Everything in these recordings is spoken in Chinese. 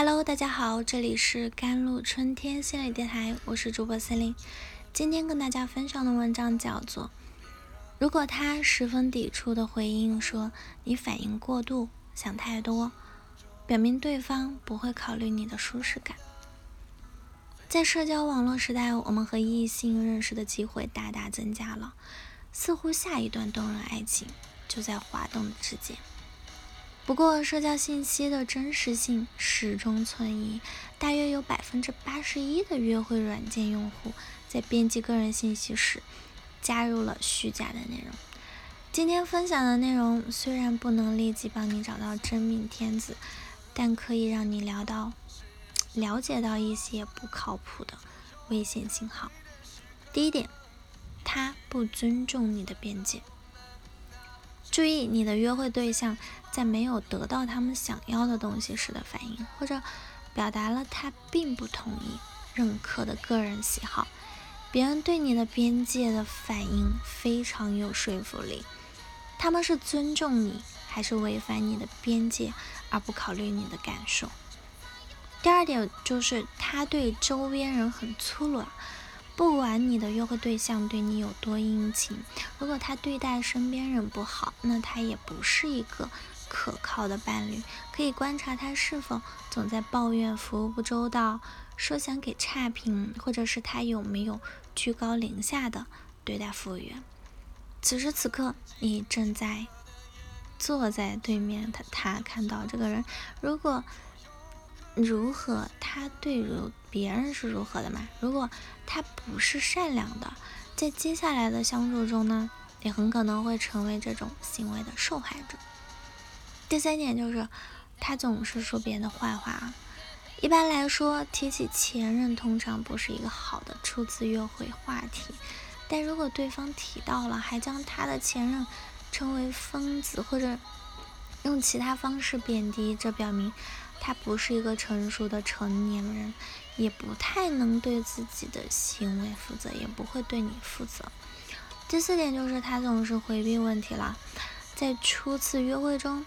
Hello， 大家好，这里是甘露春天心理电台，我是主播森林。今天跟大家分享的文章叫做如果他十分抵触的回应说你反应过度，想太多，表明对方不会考虑你的舒适感。在社交网络时代，我们和异性认识的机会大大增加了，似乎下一段动人爱情就在滑动之间。不过社交信息的真实性始终存疑，大约有 81% 的约会软件用户在编辑个人信息时加入了虚假的内容。今天分享的内容虽然不能立即帮你找到真命天子，但可以让你了解到一些不靠谱的危险信号。第一点，他不尊重你的边界。注意你的约会对象在没有得到他们想要的东西时的反应，或者表达了他并不同意认可的个人喜好。别人对你的边界的反应非常有说服力，他们是尊重你还是违反你的边界而不考虑你的感受。第二点就是他对周边人很粗鲁。不管你的约会对象对你有多殷勤，如果他对待身边人不好，那他也不是一个可靠的伴侣。可以观察他是否总在抱怨服务不周到，说想给差评，或者是他有没有居高临下的对待服务员。此时此刻你正在坐在对面，他看到这个人如何他对别人是如何的嘛？如果他不是善良的，在接下来的相处中呢，也很可能会成为这种行为的受害者。第三点就是他总是说别人的坏话。一般来说，提起前任通常不是一个好的初次约会话题，但如果对方提到了，还将他的前任称为疯子，或者用其他方式贬低，这表明他不是一个成熟的成年人，也不太能对自己的行为负责，也不会对你负责。第四点就是他总是回避问题了。在初次约会中，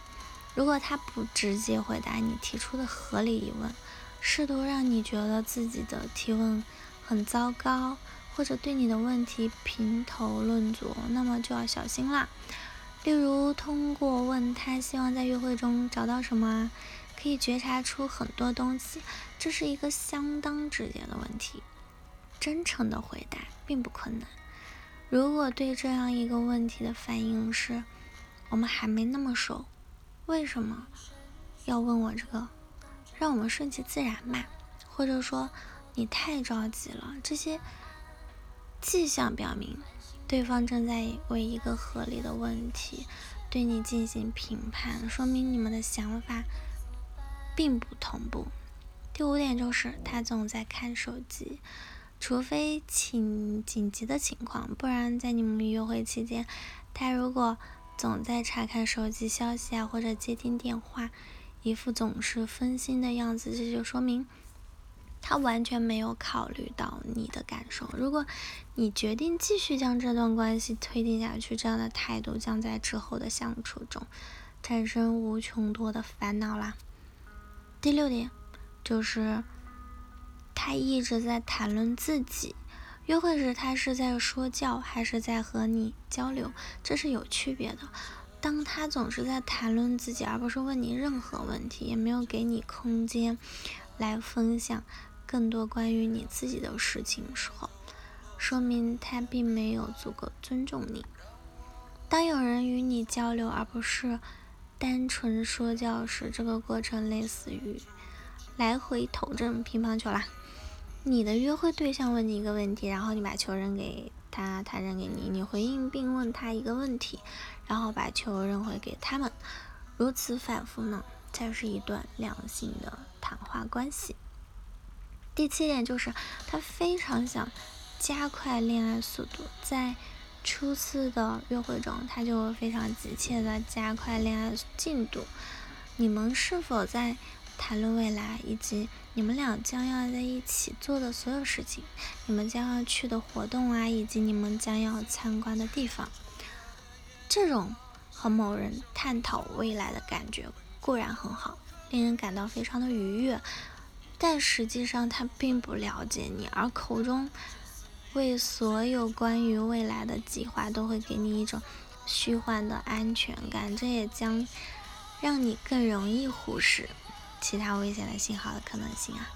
如果他不直接回答你提出的合理疑问，试图让你觉得自己的提问很糟糕，或者对你的问题评头论足，那么就要小心啦。例如通过问他希望在约会中找到什么，可以觉察出很多东西，这是一个相当直接的问题，真诚的回答并不困难。如果对这样一个问题的反应是我们还没那么熟，为什么要问我这个，让我们顺其自然嘛，或者说你太着急了，这些迹象表明对方正在为一个合理的问题对你进行评判，说明你们的想法并不同步。第五点就是他总在看手机，除非紧急的情况，不然在你们约会期间，他如果总在查看手机消息啊，或者接听电话，一副总是分心的样子，这就说明他完全没有考虑到你的感受。如果你决定继续将这段关系推进下去，这样的态度将在之后的相处中产生无穷多的烦恼啦。第六点就是他一直在谈论自己。约会时他是在说教还是在和你交流，这是有区别的。当他总是在谈论自己，而不是问你任何问题，也没有给你空间来分享更多关于你自己的事情时候，说明他并没有足够尊重你。当有人与你交流而不是单纯说教时，这个过程类似于来回投掷乒乓球啦。你的约会对象问你一个问题，然后你把球扔给他，他扔给你，你回应并问他一个问题，然后把球扔回给他们，如此反复呢，才是一段良性的谈话关系。第七点就是他非常想加快恋爱速度。在初次的约会中，他就非常急切的加快恋爱进度。你们是否在谈论未来，以及你们俩将要在一起做的所有事情，你们将要去的活动啊，以及你们将要参观的地方。这种和某人探讨未来的感觉固然很好，令人感到非常的愉悦，但实际上他并不了解你，而口中为所有关于未来的计划都会给你一种虚幻的安全感，这也将让你更容易忽视其他危险的信号的可能性啊。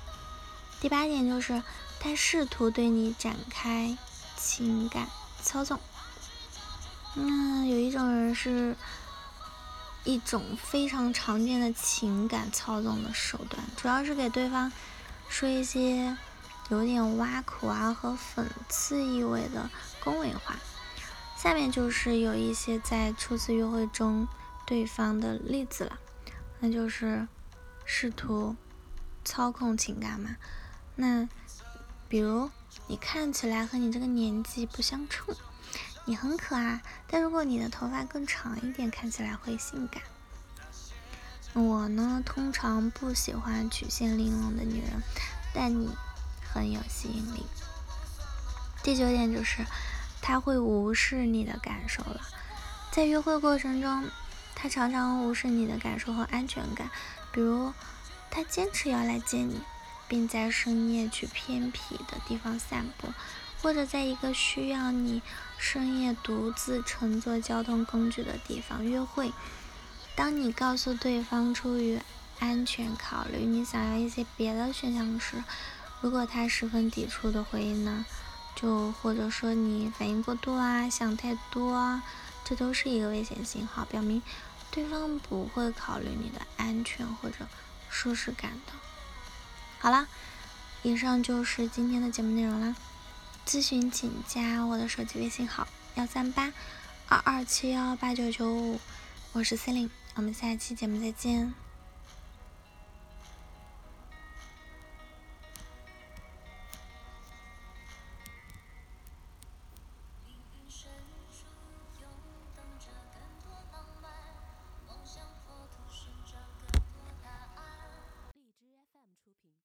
第八点就是他试图对你展开情感操纵。有一种人是一种非常常见的情感操纵的手段，主要是给对方说一些有点挖苦啊和讽刺意味的恭维话。下面就是有一些在初次约会中对方的例子了，那就是试图操控情感嘛。那比如你看起来和你这个年纪不相称，你很可爱，但如果你的头发更长一点，看起来会性感。我呢通常不喜欢曲线玲珑的女人，但你很有吸引力。第九点就是他会无视你的感受了。在约会过程中，他常常无视你的感受和安全感，比如他坚持要来接你，并在深夜去偏僻的地方散步，或者在一个需要你深夜独自乘坐交通工具的地方约会。当你告诉对方出于安全考虑你想要一些别的选项时，如果他十分抵触的回应呢，就或者说你反应过度啊，想太多啊，这都是一个危险信号，表明对方不会考虑你的安全或者舒适感的。好了，以上就是今天的节目内容啦。咨询请加我的手机微信号13822718995，我是森林，我们下期节目再见。